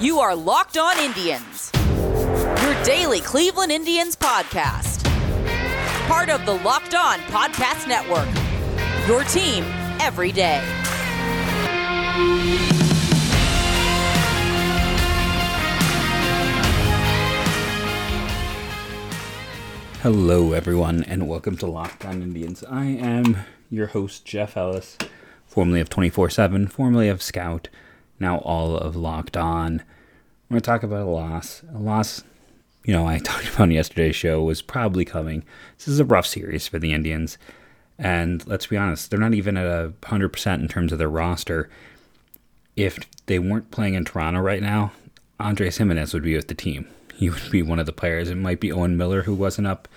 You are Locked On Indians, your daily Cleveland Indians podcast. Part of the Locked On Podcast Network, your team every day. Hello, everyone, and welcome to Locked On Indians. I am your host, Jeff Ellis, formerly of 24/7, formerly of Scout, now all of Locked On. We're going to talk about a loss. A loss, you know, I talked about on yesterday's show, was probably coming. This is a rough series for the Indians, and let's be honest, they're not even at 100% in terms of their roster. If they weren't playing in Toronto right now, Andrés Giménez would be with the team. He would be one of the players. It might be Owen Miller, who wasn't up.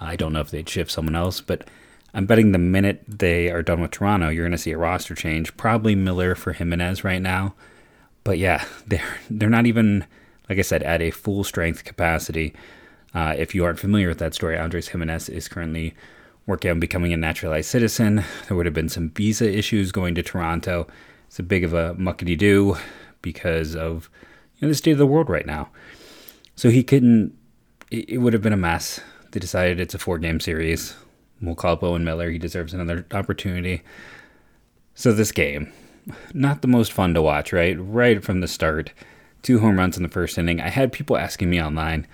I don't know if they'd shift someone else, but I'm betting the minute they are done with Toronto, you're going to see a roster change. Probably Miller for Giménez right now. But yeah, they're not even, like I said, at a full strength capacity. If you aren't familiar with that story, Andrés Giménez is currently working on becoming a naturalized citizen. There would have been some visa issues going to Toronto. It's a big of a muckety-do because of, you know, the state of the world right now. So he couldn't, it would have been a mess. They decided it's a 4-game series. We'll call up Owen Miller. He deserves another opportunity. So this game, not the most fun to watch, right? Right from the start, 2 home runs in the first inning. I had people asking me online,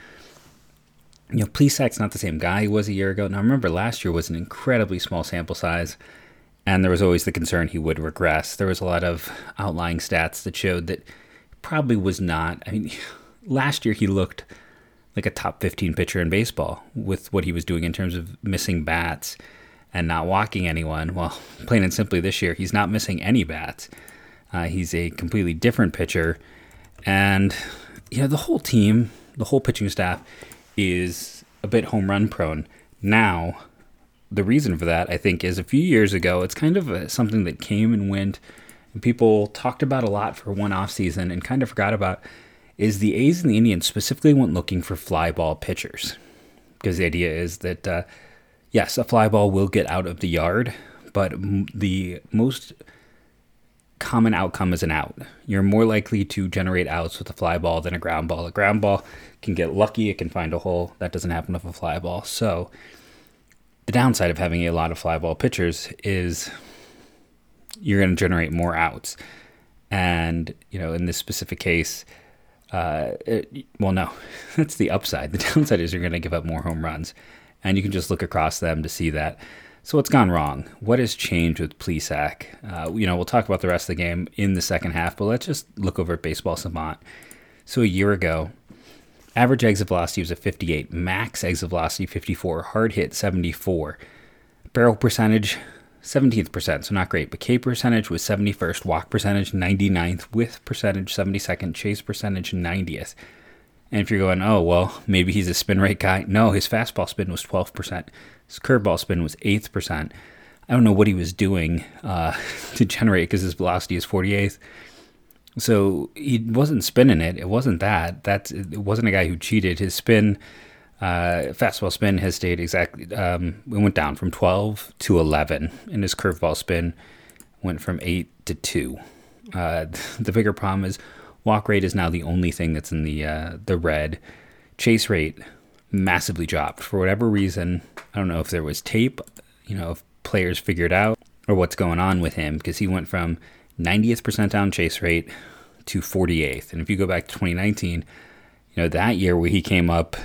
you know, Plesac's not the same guy he was a year ago. Now, remember, last year was an incredibly small sample size, and there was always the concern he would regress. There was a lot of outlying stats that showed that probably was not, I mean, last year he looked like a top 15 pitcher in baseball with what he was doing in terms of missing bats and not walking anyone. Well, plain and simply, this year he's not missing any bats. He's a completely different pitcher. And, you know, the whole team, the whole pitching staff is a bit home run prone. Now, the reason for that, I think, is a few years ago, it's kind of something that came and went and people talked about a lot for one offseason and kind of forgot about, is the A's and the Indians specifically went looking for fly ball pitchers. Because the idea is that, yes, a fly ball will get out of the yard, but the most common outcome is an out. You're more likely to generate outs with a fly ball than a ground ball. A ground ball can get lucky, it can find a hole. That doesn't happen with a fly ball. So the downside of having a lot of fly ball pitchers is you're going to generate more outs. And, you know, in this specific case, that's the upside. The downside is you're going to give up more home runs, and you can just look across them to see that. So what's gone wrong? What has changed with Plesac? You know, we'll talk about the rest of the game in the second half, but let's just look over at Baseball Savant. So a year ago, average exit velocity was a 58, max exit velocity 54, hard hit 74, barrel percentage 17th percent, so not great, but K percentage was 71st, walk percentage 99th, whiff percentage 72nd, chase percentage 90th. And if you're going, oh, well, maybe he's a spin rate guy. No, his fastball spin was 12%. His curveball spin was 8th percent. I don't know what he was doing to generate, because his velocity is 48th. So he wasn't spinning it. It wasn't that. It wasn't a guy who cheated. His spin, fastball spin has stayed exactly, it went down from 12 to 11, and his curveball spin went from 8 to 2. The bigger problem is walk rate is now the only thing that's in the red. Chase rate massively dropped. For whatever reason, I don't know if there was tape, you know, if players figured out or what's going on with him, because he went from 90th percentile chase rate to 48th. And if you go back to 2019, you know, that year where he came up,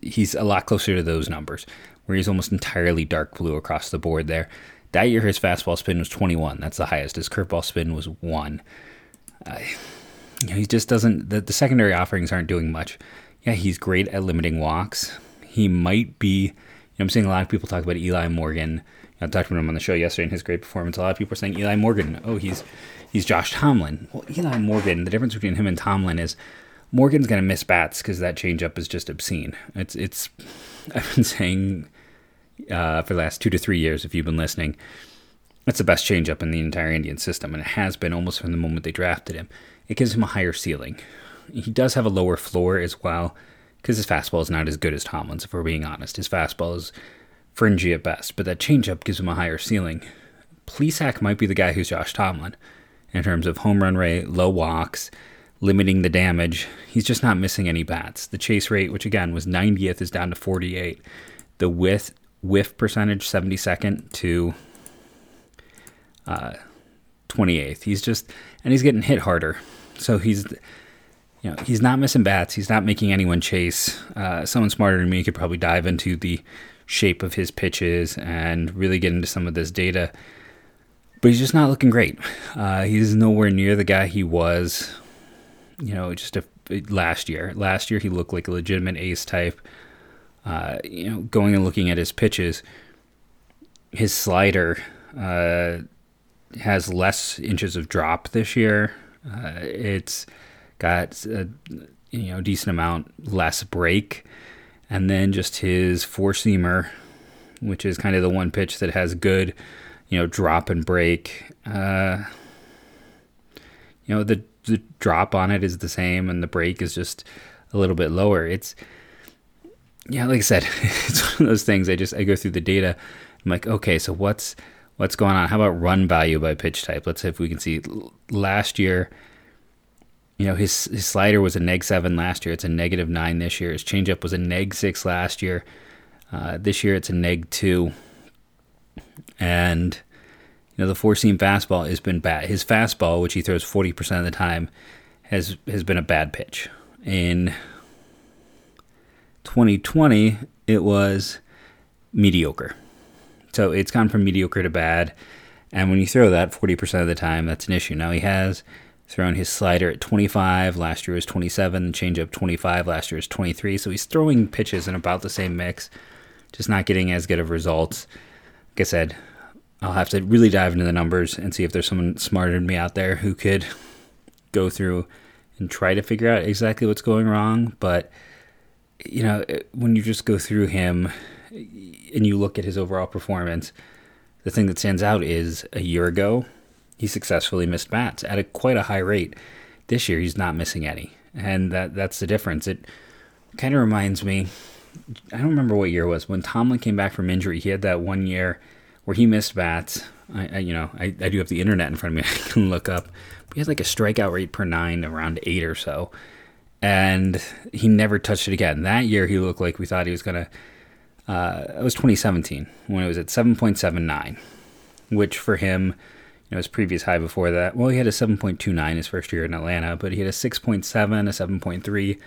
he's a lot closer to those numbers, where he's almost entirely dark blue across the board there. That year, his fastball spin was 21. That's the highest. His curveball spin was 1. You know, he just doesn't, the secondary offerings aren't doing much. Yeah, he's great at limiting walks. He might be, you know, I'm seeing a lot of people talk about Eli Morgan. I talked about him on the show yesterday and his great performance. A lot of people are saying Eli Morgan, oh, he's Josh Tomlin. Well, Eli Morgan, the difference between him and Tomlin is Morgan's going to miss bats because that changeup is just obscene. It's. I've been saying for the last 2 to 3 years, if you've been listening, that's the best changeup in the entire Indian system, and it has been almost from the moment they drafted him. It gives him a higher ceiling. He does have a lower floor as well, because his fastball is not as good as Tomlin's, if we're being honest. His fastball is fringy at best, but that changeup gives him a higher ceiling. Plesac might be the guy who's Josh Tomlin in terms of home run rate, low walks, limiting the damage. He's just not missing any bats. The chase rate, which again was 90th, is down to 48. The whiff percentage, 72nd to 28th. He's just, and he's getting hit harder. So he's, you know, he's not missing bats. He's not making anyone chase. Someone smarter than me could probably dive into the shape of his pitches and really get into some of this data. But he's just not looking great. He's nowhere near the guy he was, you know, just last year. Last year, he looked like a legitimate ace type. You know, going and looking at his pitches, his slider has less inches of drop this year. It's got a, you know, decent amount less break, and then just his four seamer, which is kind of the one pitch that has good, you know, drop and break. You know, the drop on it is the same, and the break is just a little bit lower. It's, yeah, like I said, it's one of those things. I go through the data. I'm like, okay, so what's going on? How about run value by pitch type? Let's see if we can see. Last year, you know, his slider was a -7 last year. It's a -9 this year. His changeup was a -6 last year. This year it's a -2. And, you know, the four-seam fastball has been bad. His fastball, which he throws 40% of the time, has been a bad pitch. In 2020, it was mediocre. So it's gone from mediocre to bad. And when you throw that 40% of the time, that's an issue. Now he has thrown his slider at 25. Last year was 27. Changeup 25. Last year was 23. So he's throwing pitches in about the same mix, just not getting as good of results. Like I said, I'll have to really dive into the numbers and see if there's someone smarter than me out there who could go through and try to figure out exactly what's going wrong. But, you know, when you just go through him and you look at his overall performance, the thing that stands out is a year ago, he successfully missed bats at quite a high rate. This year, he's not missing any. And that's the difference. It kind of reminds me, I don't remember what year it was. When Tomlin came back from injury, he had that one year where he missed bats. I do have the internet in front of me. I can look up. But he had like a strikeout rate per nine around 8 or so. And he never touched it again. That year, he looked like we thought he was going to... it was 2017 when it was at 7.79, which for him, you know, his previous high before that... Well, he had a 7.29 his first year in Atlanta, but he had a 6.7, a 7.3...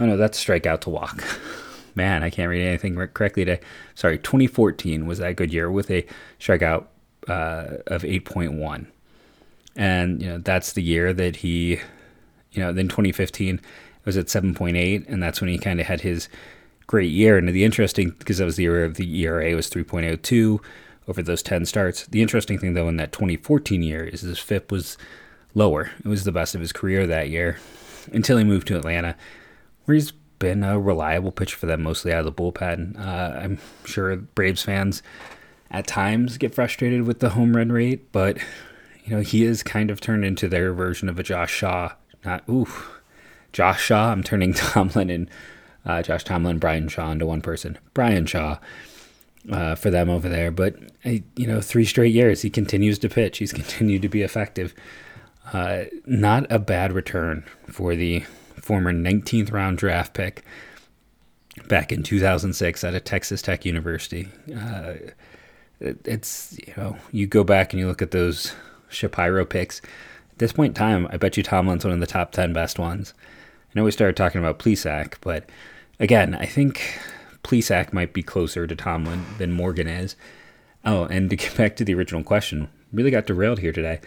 Oh, no, that's strikeout to walk. Man, I can't read anything correctly today. Sorry, 2014 was that good year with a strikeout of 8.1. And, you know, that's the year that he, you know, then 2015 it was at 7.8, and that's when he kind of had his great year. And the interesting, because that was the year of the ERA was 3.02 over those 10 starts. The interesting thing, though, in that 2014 year is his FIP was lower. It was the best of his career that year until he moved to Atlanta, where he's been a reliable pitcher for them, mostly out of the bullpen. I'm sure Braves fans at times get frustrated with the home run rate, but, you know, he is kind of turned into their version of a Josh Shaw. Josh Shaw. I'm turning Tomlin and Josh Tomlin, Brian Shaw into one person. Brian Shaw for them over there. But, you know, 3 straight years, he continues to pitch. He's continued to be effective. Not a bad return for the former 19th round draft pick back in 2006 out of Texas Tech University. It's, you know, you go back and you look at those Shapiro picks. At this point in time, I bet you Tomlin's one of the top 10 best ones. I know we started talking about Plesac, but again, I think Plesac might be closer to Tomlin than Morgan is. Oh, and to get back to the original question, really got derailed here today.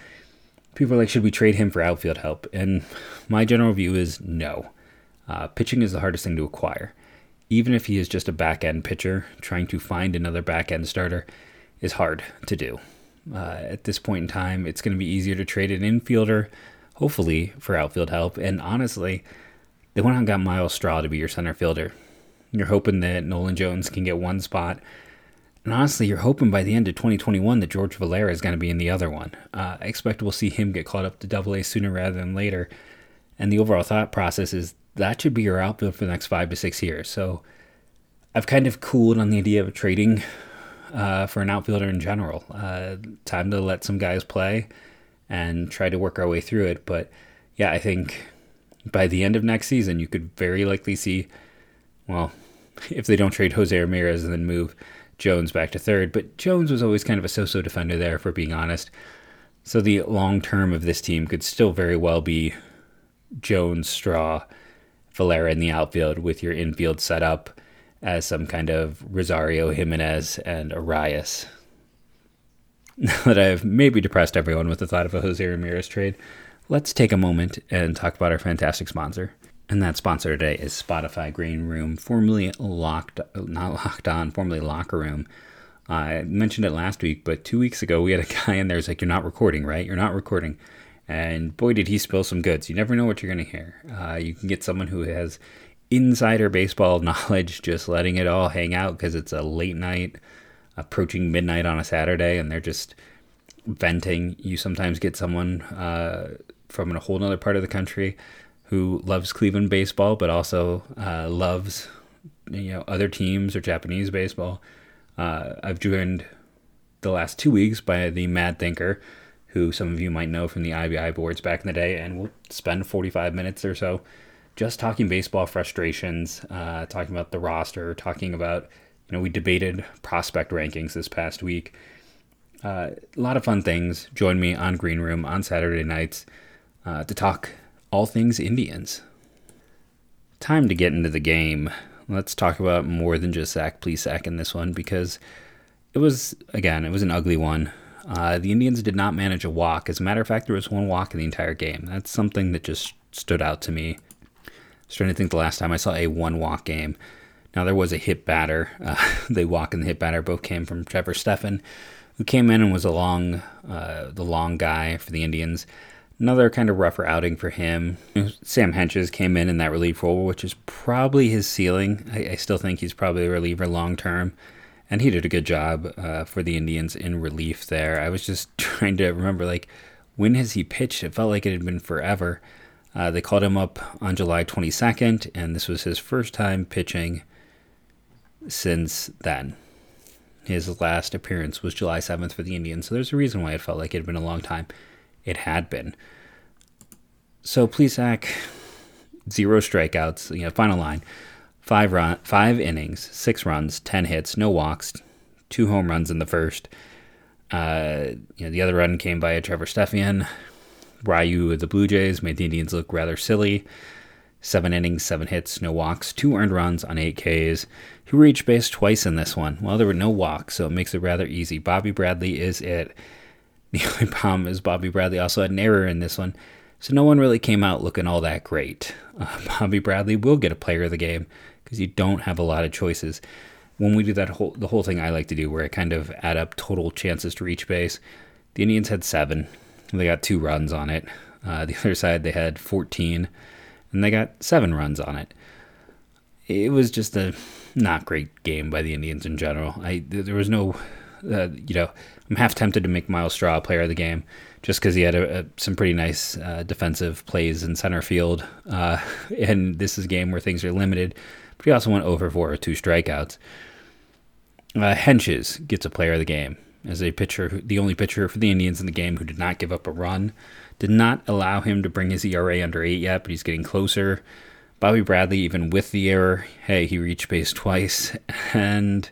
People are like, should we trade him for outfield help? And my general view is no. Pitching is the hardest thing to acquire. Even if he is just a back-end pitcher, trying to find another back-end starter is hard to do. At this point in time, it's going to be easier to trade an infielder, hopefully, for outfield help. And honestly, they went out and got Miles Straw to be your center fielder. You're hoping that Nolan Jones can get one spot. And honestly, you're hoping by the end of 2021 that George Valera is going to be in the other one. I expect we'll see him get caught up to AA sooner rather than later. And the overall thought process is that should be your outfield for the next 5 to 6 years. So I've kind of cooled on the idea of trading for an outfielder in general. Time to let some guys play and try to work our way through it. But I think by the end of next season, you could very likely see, well, if they don't trade Jose Ramirez and then move Jones back to third, but Jones was always kind of a so-so defender there, if we're being honest. So the long term of this team could still very well be Jones, Straw, Valera in the outfield with your infield set up as some kind of Rosario, Giménez, and Arias. Now that I've maybe depressed everyone with the thought of a Jose Ramirez trade, let's take a moment and talk about our fantastic sponsor. And that sponsor today is Spotify Green Room, formerly Locker Room. I mentioned it last week, but 2 weeks ago we had a guy in there who's like, "You're not recording, right? You're not recording." And boy, did he spill some goods. You never know what you're going to hear. You can get someone who has insider baseball knowledge, just letting it all hang out because it's a late night, approaching midnight on a Saturday, and they're just venting. You sometimes get someone from a whole nother part of the country who loves Cleveland baseball, but also loves other teams or Japanese baseball. I've joined the last 2 weeks by the Mad Thinker, who some of you might know from the IBI boards back in the day, and we'll spend 45 minutes or so just talking baseball frustrations, talking about the roster, talking about, we debated prospect rankings this past week. A lot of fun things. Join me on Green Room on Saturday nights to talk all things Indians. Time to get into the game. Let's talk about more than just Zach Plesac in this one, because it was an ugly one. The Indians did not manage a walk. As a matter of fact, there was one walk in the entire game. That's something that just stood out to me. I was trying to think the last time I saw a one-walk game. Now, there was a hit batter. They walk and the hit batter both came from Trevor Stephan, who came in and was the long guy for the Indians. Another kind of rougher outing for him. Sam Hentges came in that relief role, which is probably his ceiling. I still think he's probably a reliever long-term. And he did a good job for the Indians in relief there. I was just trying to remember, when has he pitched? It felt like it had been forever. They called him up on July 22nd, and this was his first time pitching since then. His last appearance was July 7th for the Indians, so there's a reason why it felt like it had been a long time. It had been. So Plesac, 0 strikeouts, final line. 5 innings, 6 runs, 10 hits, no walks, 2 home runs in the first. The other run came by Trevor Stephan. Ryu of the Blue Jays made the Indians look rather silly. 7 innings, 7 hits, no walks, 2 earned runs on 8 Ks. He reached base twice in this one. Well, there were no walks, so it makes it rather easy. Bobby Bradley is it. The only problem is Bobby Bradley also had an error in this one, so no one really came out looking all that great. Bobby Bradley will get a player of the game, because you don't have a lot of choices. When we do the whole thing I like to do, where I kind of add up total chances to reach base, the Indians had 7. They got 2 runs on it. The other side, they had 14, and they got 7 runs on it. It was just a not great game by the Indians in general. There was no... I'm half tempted to make Miles Straw a player of the game just because he had some pretty nice defensive plays in center field. And this is a game where things are limited. But he also went over 4 with 2 strikeouts. Hentges gets a player of the game as a pitcher, the only pitcher for the Indians in the game who did not give up a run. Did not allow him to bring his ERA under 8 yet, but he's getting closer. Bobby Bradley, even with the error, he reached base twice. And...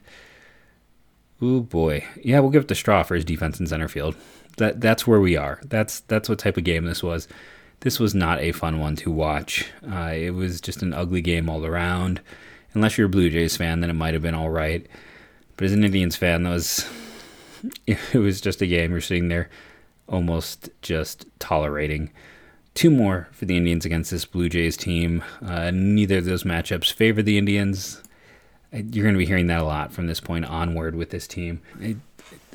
oh boy. Yeah, we'll give it to Straw for his defense in center field. That's where we are. That's what type of game this was. This was not a fun one to watch. It was just an ugly game all around. Unless you're a Blue Jays fan, then it might have been all right. But as an Indians fan, it was just a game you're sitting there almost just tolerating. 2 more for the Indians against this Blue Jays team. Neither of those matchups favor the Indians. You're going to be hearing that a lot from this point onward with this team.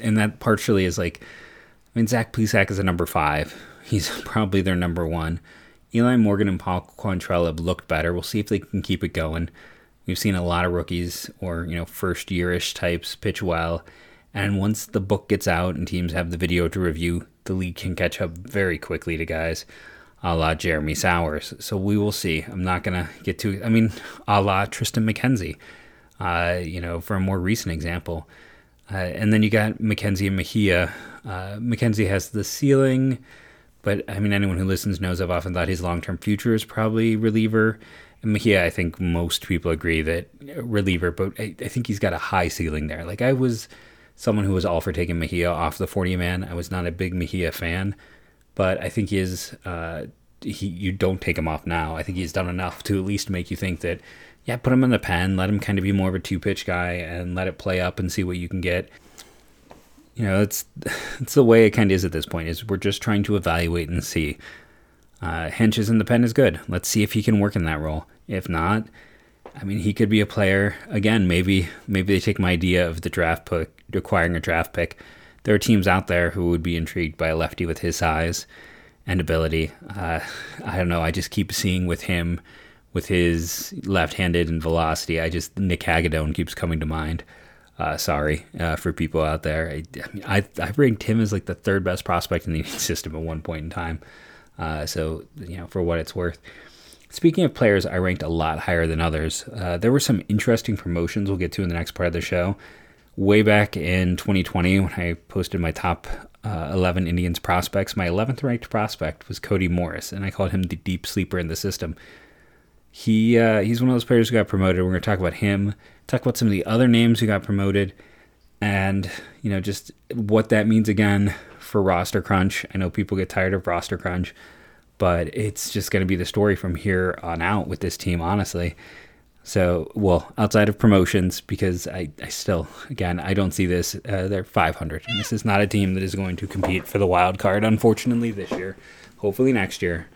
And that partially is Zach Plesac is a number 5. He's probably their number 1. Eli Morgan and Paul Quantrill have looked better. We'll see if they can keep it going. We've seen a lot of rookies or, first-year-ish types pitch well. And once the book gets out and teams have the video to review, the league can catch up very quickly to guys a la Jeremy Sowers. So we will see. I'm not going to get too... a la Tristan McKenzie. For a more recent example. And then you got McKenzie and Mejia. McKenzie has the ceiling, But, I mean, anyone who listens knows I've often thought his long-term future is probably reliever. And Mejia, I think most people agree that reliever, but I think he's got a high ceiling there. Like, I was someone who was all for taking Mejia off the 40-man. I was not a big Mejia fan, but I think you don't take him off now. I think he's done enough to at least make you think that, yeah, put him in the pen, let him kind of be more of a two-pitch guy and let it play up and see what you can get. You know, it's the way it kind of is at this point, is we're just trying to evaluate and see. Hentges in the pen is good. Let's see if he can work in that role. If not, I mean, he could be a player. Again, maybe they take my idea of the draft pick, acquiring a draft pick. There are teams out there who would be intrigued by a lefty with his size and ability. I don't know. I just keep seeing with him, with his left-handed and velocity, Nick Hagedorn keeps coming to mind. Sorry for people out there. I mean, I ranked him as like the third best prospect in the system at one point in time. So, you know, for what it's worth. Speaking of players I ranked a lot higher than others, there were some interesting promotions we'll get to in the next part of the show. Way back in 2020, when I posted my top 11 Indians prospects, my 11th ranked prospect was Cody Morris, and I called him the deep sleeper in the system. He's one of those players who got promoted. We're going to talk about him, talk about some of the other names who got promoted, and, you know, just what that means again for roster crunch. I know people get tired of roster crunch, but it's just going to be the story from here on out with this team, honestly. So, well, outside of promotions, because I still, again, I don't see this. They're 500. And this is not a team that is going to compete for the wild card, unfortunately, this year. Hopefully next year.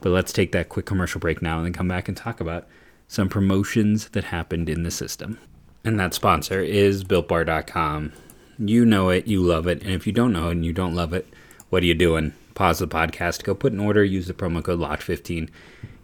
But let's take that quick commercial break now and then come back and talk about some promotions that happened in the system. And that sponsor is BuiltBar.com. You know it, you love it, and if you don't know it and you don't love it, what are you doing? Pause the podcast, go put an order, use the promo code LOCKED15.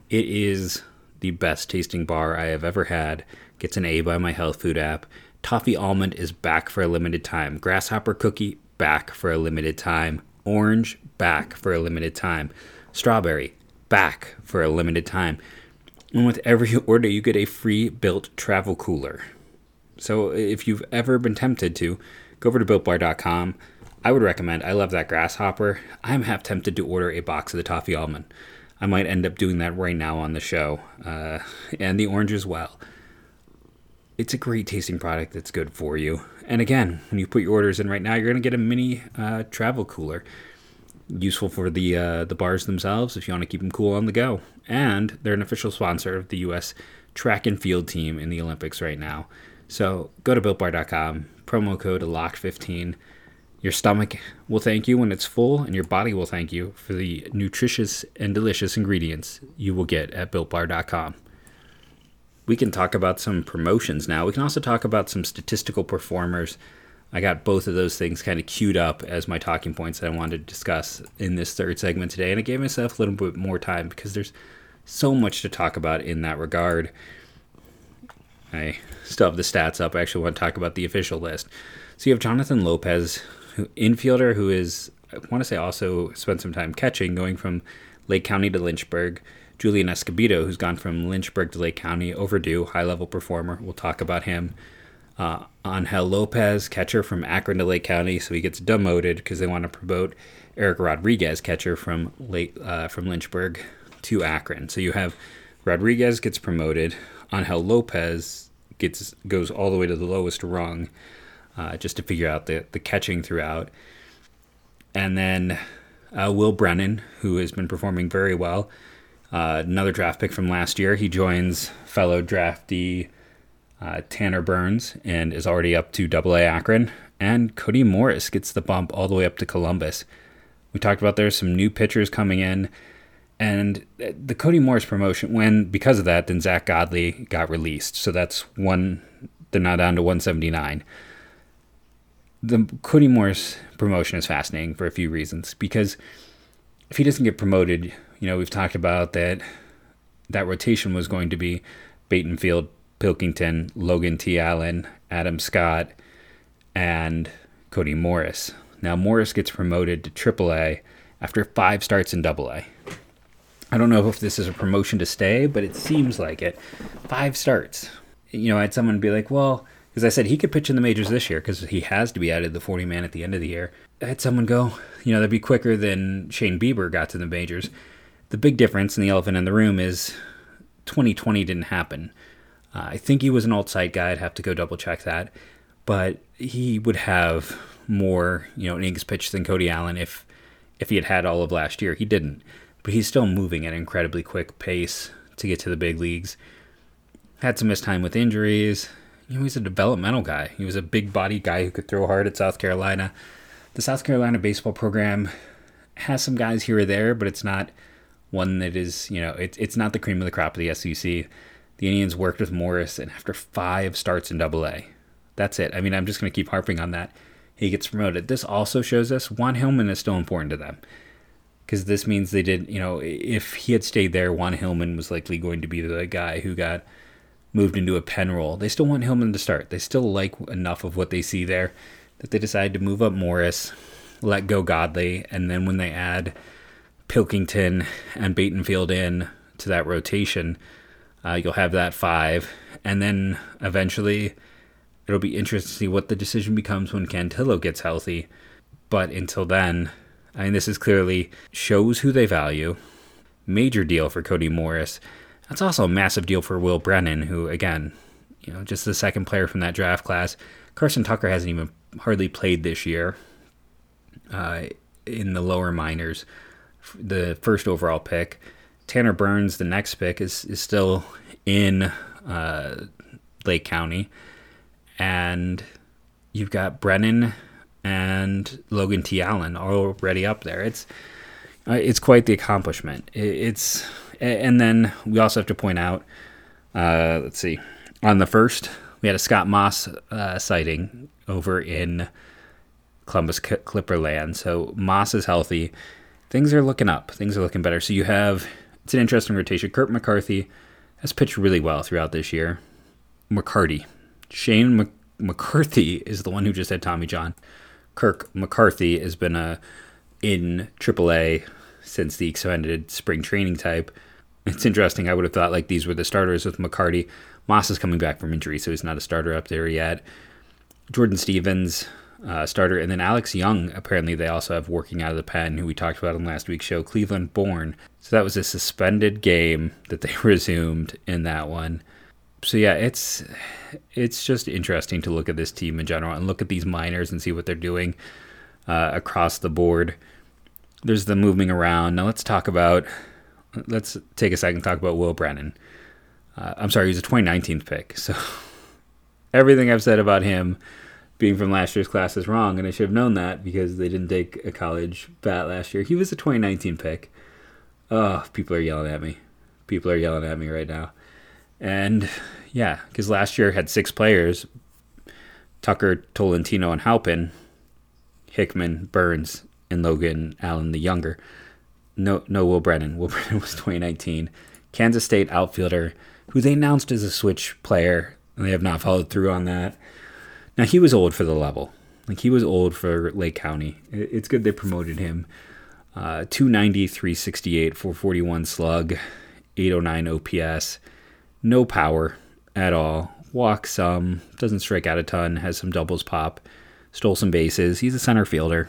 It is the best tasting bar I have ever had. Gets an A by my health food app. Toffee almond is back for a limited time. Grasshopper cookie, back for a limited time. Orange, back for a limited time. Strawberry, back for a limited time. And with every order, you get a free Built travel cooler. So if you've ever been tempted to, go over to BuiltBar.com. I would recommend. I love that grasshopper. I'm half tempted to order a box of the toffee almond. I might end up doing that right now on the show. And the orange as well. It's a great tasting product that's good for you. And again, when you put your orders in right now, you're going to get a mini travel cooler. Useful for the bars themselves if you want to keep them cool on the go. And they're an official sponsor of the U.S. track and field team in the Olympics right now. So go to BuiltBar.com, promo code LOCK15. Your stomach will thank you when it's full, and your body will thank you for the nutritious and delicious ingredients you will get at BuiltBar.com. We can talk about some promotions now. We can also talk about some statistical performers. I got both of those things kind of queued up as my talking points that I wanted to discuss in this third segment today, and I gave myself a little bit more time because there's so much to talk about in that regard. I still have the stats up. I actually want to talk about the official list. So you have Jonathan Lopez, infielder who is, I want to say, also spent some time catching, going from Lake County to Lynchburg. Julian Escobedo, who's gone from Lynchburg to Lake County, overdue, high-level performer. We'll talk about him. Angel Lopez, catcher from Akron to Lake County, so he gets demoted because they want to promote Eric Rodriguez, catcher from Lynchburg to Akron. So you have Rodriguez gets promoted. Angel Lopez goes all the way to the lowest rung just to figure out the catching throughout. And then Will Brennan, who has been performing very well, another draft pick from last year. He joins fellow draftee Tanner Burns and is already up to AA Akron. And Cody Morris gets the bump all the way up to Columbus. We talked about there's some new pitchers coming in. And the Cody Morris promotion, because of that, then Zach Godley got released. So that's one, they're now down to 179. The Cody Morris promotion is fascinating for a few reasons. Because if he doesn't get promoted, you know, we've talked about that rotation was going to be Batenfield, Pilkington, Logan T. Allen, Adam Scott, and Cody Morris. Now Morris gets promoted to AAA after 5 starts in AA. I don't know if this is a promotion to stay, but it seems like it. 5 starts. You know, I had someone be like, well, Because I said he could pitch in the majors this year because he has to be added to the 40-man at the end of the year. Had someone go, you know, that'd be quicker than Shane Bieber got to the majors. The big difference and the elephant in the room is 2020 didn't happen. I think he was an alt-site guy. I'd have to go double-check that. But he would have more, you know, innings pitched than Cody Allen if he had had all of last year. He didn't. But he's still moving at an incredibly quick pace to get to the big leagues. Had some missed time with injuries. You know, he's a developmental guy. He was a big-body guy who could throw hard at South Carolina. The South Carolina baseball program has some guys here or there, but it's not one that is, you know, it's not the cream of the crop of the SEC. The Indians worked with Morris, and after 5 starts in AA, that's it. I mean, I'm just going to keep harping on that. He gets promoted. This also shows us Juan Hillman is still important to them, because this means they did, you know, if he had stayed there, Juan Hillman was likely going to be the guy who got moved into a pen role. They still want Hillman to start. They still like enough of what they see there that they decide to move up Morris, let go Godley, and then when they add Pilkington and Batenfield in to that rotation, you'll have that 5, and then eventually it'll be interesting to see what the decision becomes when Cantillo gets healthy. But until then, I mean, this is clearly shows who they value. Major deal for Cody Morris. That's also a massive deal for Will Brennan, who, again, you know, just the second player from that draft class. Carson Tucker hasn't even hardly played this year in the lower minors, the first overall pick. Tanner Burns, the next pick, is still in Lake County. And you've got Brennan and Logan T. Allen already up there. It's quite the accomplishment. And then we also have to point out, let's see, on the first, we had a Scott Moss sighting over in Columbus Clipperland. So Moss is healthy. Things are looking up. Things are looking better. So you have... It's an interesting rotation. Kirk McCarty has pitched really well throughout this year. McCarty. Shane McCarty is the one who just had Tommy John. Kirk McCarty has been in AAA since the extended spring training type. It's interesting. I would have thought like these were the starters with McCarty. Moss is coming back from injury, so he's not a starter up there yet. Jordan Stevens, starter. And then Alex Young, apparently they also have working out of the pen, who we talked about on last week's show, Cleveland born. So that was a suspended game that they resumed in that one. So yeah, it's just interesting to look at this team in general and look at these minors and see what they're doing across the board. There's the moving around. Now let's take a second and talk about Will Brennan. I'm sorry, he's a 2019 pick. So everything I've said about him being from last year's class is wrong, and I should have known that because they didn't take a college bat last year. He was a 2019 pick. Oh, people are yelling at me. People are yelling at me right now. And, yeah, because last year had 6 players, Tucker, Tolentino, and Halpin, Hickman, Burns, and Logan Allen the younger. No, Will Brennan. Will Brennan was 2019. Kansas State outfielder, who they announced as a switch player, and they have not followed through on that. Now, he was old for the level. Like, he was old for Lake County. It's good they promoted him. 290, 368, 441 slug, 809 OPS. No power at all. Walks some. Doesn't strike out a ton. Has some doubles pop. Stole some bases. He's a center fielder.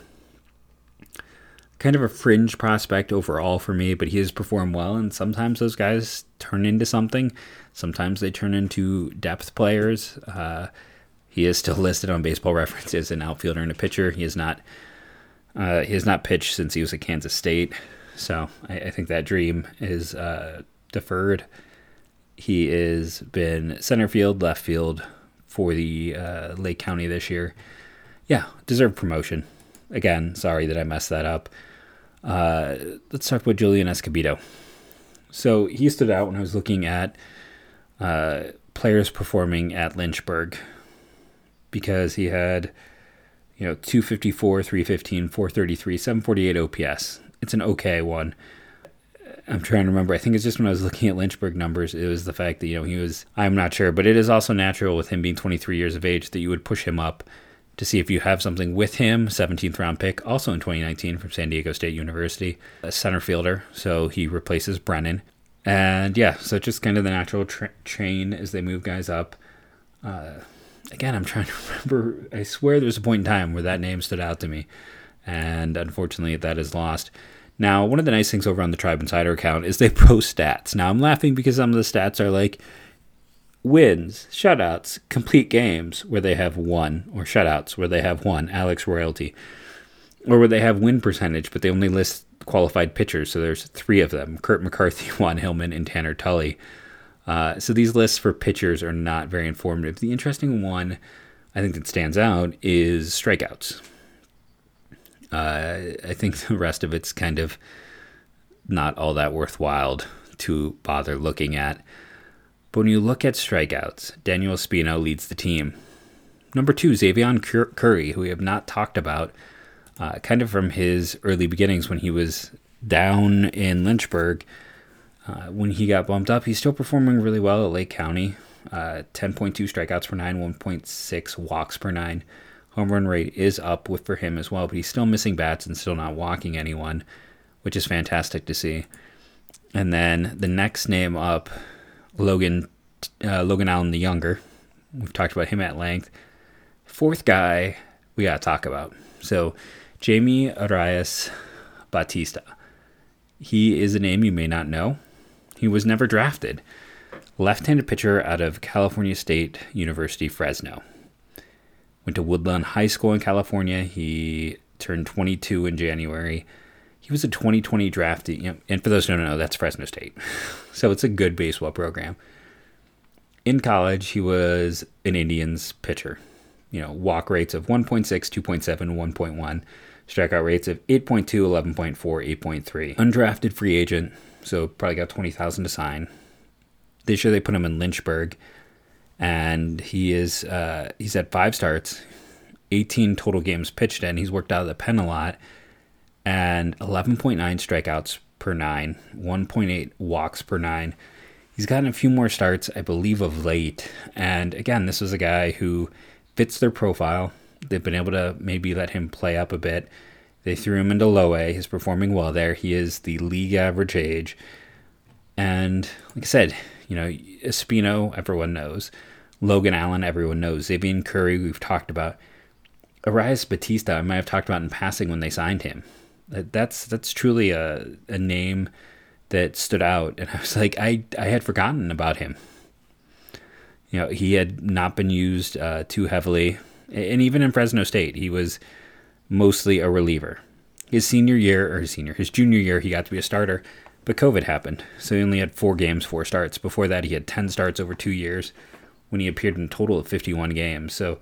Kind of a fringe prospect overall for me, but he has performed well, and sometimes those guys turn into something. Sometimes they turn into depth players. He is still listed on Baseball Reference as an outfielder and a pitcher. He has not pitched since he was at Kansas State, so I think that dream is deferred. He has been center field, left field for the Lake County this year. Yeah, deserved promotion. Again, sorry that I messed that up. Let's talk about Julian Escobedo. So he stood out when I was looking at players performing at Lynchburg, because he had, you know, 254, 315, 433, 748 OPS. It's an okay one. I'm trying to remember. I think it's just when I was looking at Lynchburg numbers, it was the fact that, you know, he was, I'm not sure, but it is also natural with him being 23 years of age that you would push him up to see if you have something with him. 17th round pick, also in 2019 from San Diego State University, a center fielder. So he replaces Brennan. And yeah, so just kind of the natural train as they move guys up. again, I'm trying to remember. I swear there's a point in time where that name stood out to me. And unfortunately, that is lost. Now, one of the nice things over on the Tribe Insider account is they post stats. Now, I'm laughing because some of the stats are like wins, shutouts, complete games where they have one, or shutouts where they have one, Alex Royalty, or where they have win percentage, but they only list qualified pitchers. So there's three of them, Kirk McCarty, Juan Hillman, and Tanner Tully. So these lists for pitchers are not very informative. The interesting one I think that stands out is strikeouts. I think the rest of it's kind of not all that worthwhile to bother looking at. But when you look at strikeouts, Daniel Espino leads the team. Number two, Xzavion Curry, who we have not talked about, kind of from his early beginnings when he was down in Lynchburg. When he got bumped up, he's still performing really well at Lake County. 10.2 strikeouts per nine, 1.6 walks per nine. Home run rate is up for him as well, but he's still missing bats and still not walking anyone, which is fantastic to see. And then the next name up, Logan Allen the Younger. We've talked about him at length. Fourth guy we got to talk about. So Jamie Arias Batista. He is a name you may not know. He was never drafted. Left-handed pitcher out of California State University, Fresno. Went to Woodland High School in California. He turned 22 in January. He was a 2020 draftee. And for those who don't know, that's Fresno State. So it's a good baseball program. In college, he was an Indians pitcher. You know, walk rates of 1.6, 2.7, 1.1. Strikeout rates of 8.2, 11.4, 8.3. Undrafted free agent, so probably got $20,000 to sign. This year they put him in Lynchburg, and he's had 5 starts, 18 total games pitched in. He's worked out of the pen a lot, and 11.9 strikeouts per 9, 1.8 walks per 9. He's gotten a few more starts, I believe, of late. And again, this is a guy who fits their profile. They've been able to maybe let him play up a bit. They threw him into low A. He's performing well there. He is the league average age. And like I said, you know, Espino, everyone knows. Logan Allen, everyone knows. Xzavion Curry, we've talked about. Arias Batista, I might have talked about in passing when they signed him. That's truly a name that stood out. And I was like, I had forgotten about him. You know, he had not been used too heavily. And even in Fresno State, he was mostly a reliever. His junior year, he got to be a starter, but COVID happened. So he only had 4 games, 4 starts. Before that, he had 10 starts over 2 years when he appeared in a total of 51 games. So,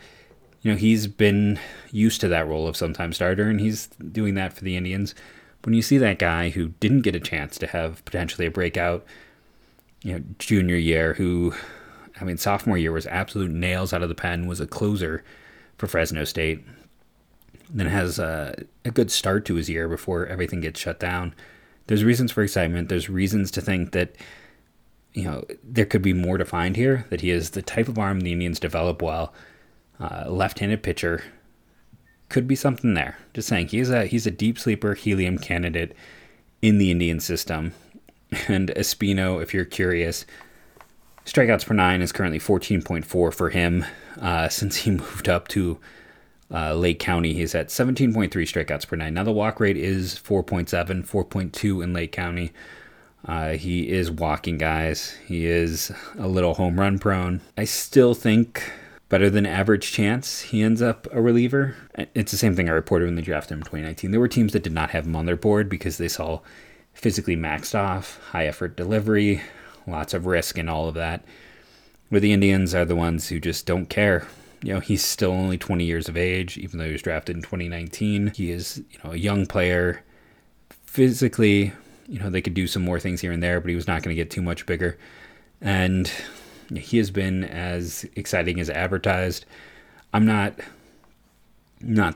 you know, he's been used to that role of sometime starter, and he's doing that for the Indians. When you see that guy who didn't get a chance to have potentially a breakout, you know, junior year, sophomore year was absolute nails out of the pen, was a closer for Fresno State, and then has a good start to his year before everything gets shut down. There's reasons for excitement. There's reasons to think that, you know, there could be more to find here, that he is the type of arm the Indians develop well. Left-handed pitcher could be something there. Just saying, he's a deep sleeper helium candidate in the Indian system. And Espino, if you're curious, strikeouts per 9 is currently 14.4 for him. Since he moved up to Lake County, he's at 17.3 strikeouts per 9. Now the walk rate is 4.7, 4.2 in Lake County. He is walking guys. He is a little home run prone. I still think better than average chance he ends up a reliever. It's the same thing I reported when they drafted him in 2019. There were teams that did not have him on their board because they saw physically maxed off, high effort delivery, lots of risk and all of that. Where the Indians are the ones who just don't care. You know, he's still only 20 years of age, even though he was drafted in 2019. He is, you know, a young player. Physically, you know, they could do some more things here and there, but he was not going to get too much bigger. And he has been as exciting as advertised. I'm not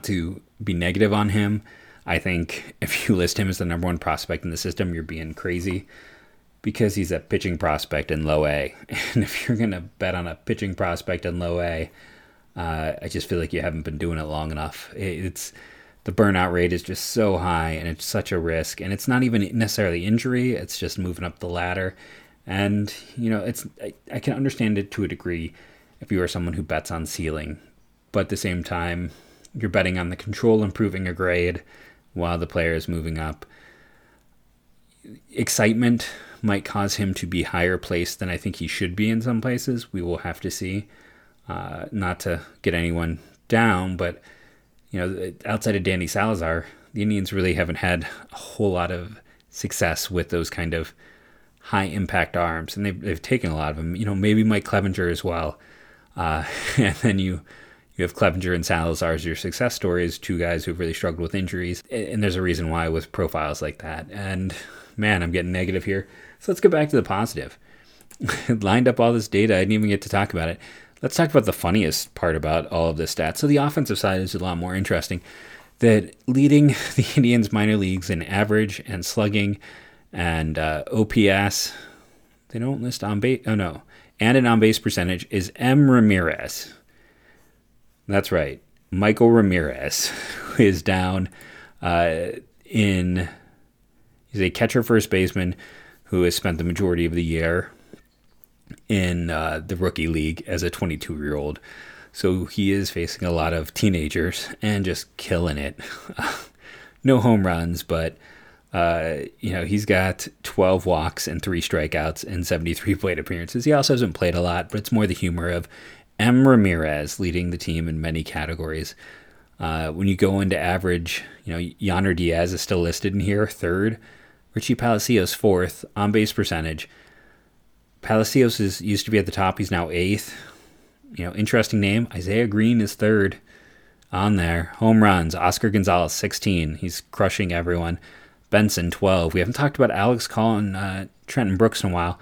to be negative on him. I think if you list him as the number 1 prospect in the system, you're being crazy, because he's a pitching prospect in low A. And if you're going to bet on a pitching prospect in low A, I just feel like you haven't been doing it long enough. It's the burnout rate is just so high, and it's such a risk. And it's not even necessarily injury. It's just moving up the ladder. And, you know, I can understand it to a degree if you are someone who bets on ceiling. But at the same time, you're betting on the control improving a grade while the player is moving up. Excitement might cause him to be higher placed than I think he should be in some places. We will have to see. Not to get anyone down, but you know, outside of Danny Salazar, the Indians really haven't had a whole lot of success with those kind of high impact arms, and they've taken a lot of them. You know, maybe Mike Clevenger as well. And then you have Clevenger and Salazar as your success stories, two guys who've really struggled with injuries. And there's a reason why with profiles like that. And man, I'm getting negative here. So let's get back to the positive. Lined up all this data. I didn't even get to talk about it. Let's talk about the funniest part about all of this stats. So the offensive side is a lot more interesting. That leading the Indians minor leagues in average and slugging and OPS, they don't list on base. Oh no, and an on base percentage is M. Ramirez. That's right, Michael Ramirez, who is down in. He's a catcher, first baseman, who has spent the majority of the year in the rookie league as a 22-year-old. So he is facing a lot of teenagers and just killing it. No home runs, but you know, he's got 12 walks and 3 strikeouts and 73 plate appearances. He also hasn't played a lot, but it's more the humor of M. Ramirez leading the team in many categories. When you go into average, you know, Yonder Diaz is still listed in here, 3rd. Richie Palacios, 4th. On-base percentage. Palacios used to be at the top. He's now 8th. You know, interesting name. Isaiah Green is 3rd on there. Home runs. Oscar Gonzalez, 16. He's crushing everyone. Benson, 12. We haven't talked about Alex Collin, Trenton Brooks in a while,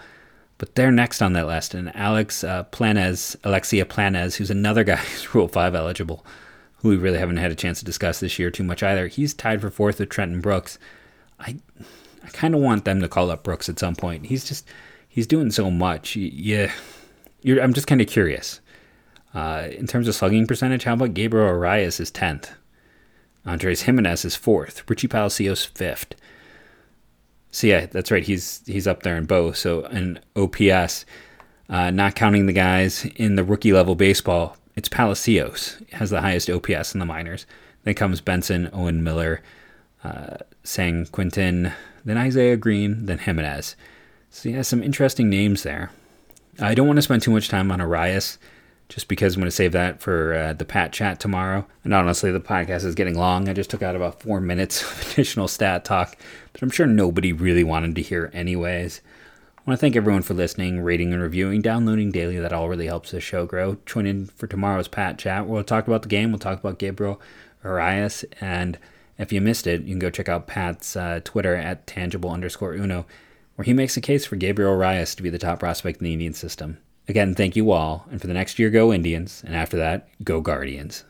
but they're next on that list. And Alexia Planez, who's another guy who's Rule 5 eligible, who we really haven't had a chance to discuss this year too much either. He's tied for 4th with Trenton Brooks. I kind of want them to call up Brooks at some point. He's doing so much. Yeah, I'm just kind of curious. In terms of slugging percentage, how about Gabriel Arias is 10th? Andrés Giménez is 4th. Richie Palacios 5th. So yeah, that's right. He's up there in Bo. So an OPS, not counting the guys in the rookie level baseball, it's Palacios has the highest OPS in the minors. Then comes Benson, Owen Miller, San Quintin, then Isaiah Green, then Giménez. So yeah, some interesting names there. I don't want to spend too much time on Arias, just because I'm going to save that for the Pat Chat tomorrow. And honestly, the podcast is getting long. I just took out about 4 minutes of additional stat talk that I'm sure nobody really wanted to hear anyways. I want to thank everyone for listening, rating and reviewing, downloading daily. That all really helps this show grow. Tune in for tomorrow's Pat Chat. We'll talk about the game. We'll talk about Gabriel Arias. And if you missed it, you can go check out Pat's Twitter at tangible_uno. where he makes a case for Gabriel Arias to be the top prospect in the Indian system. Again, thank you all, and for the next year, go Indians, and after that, go Guardians.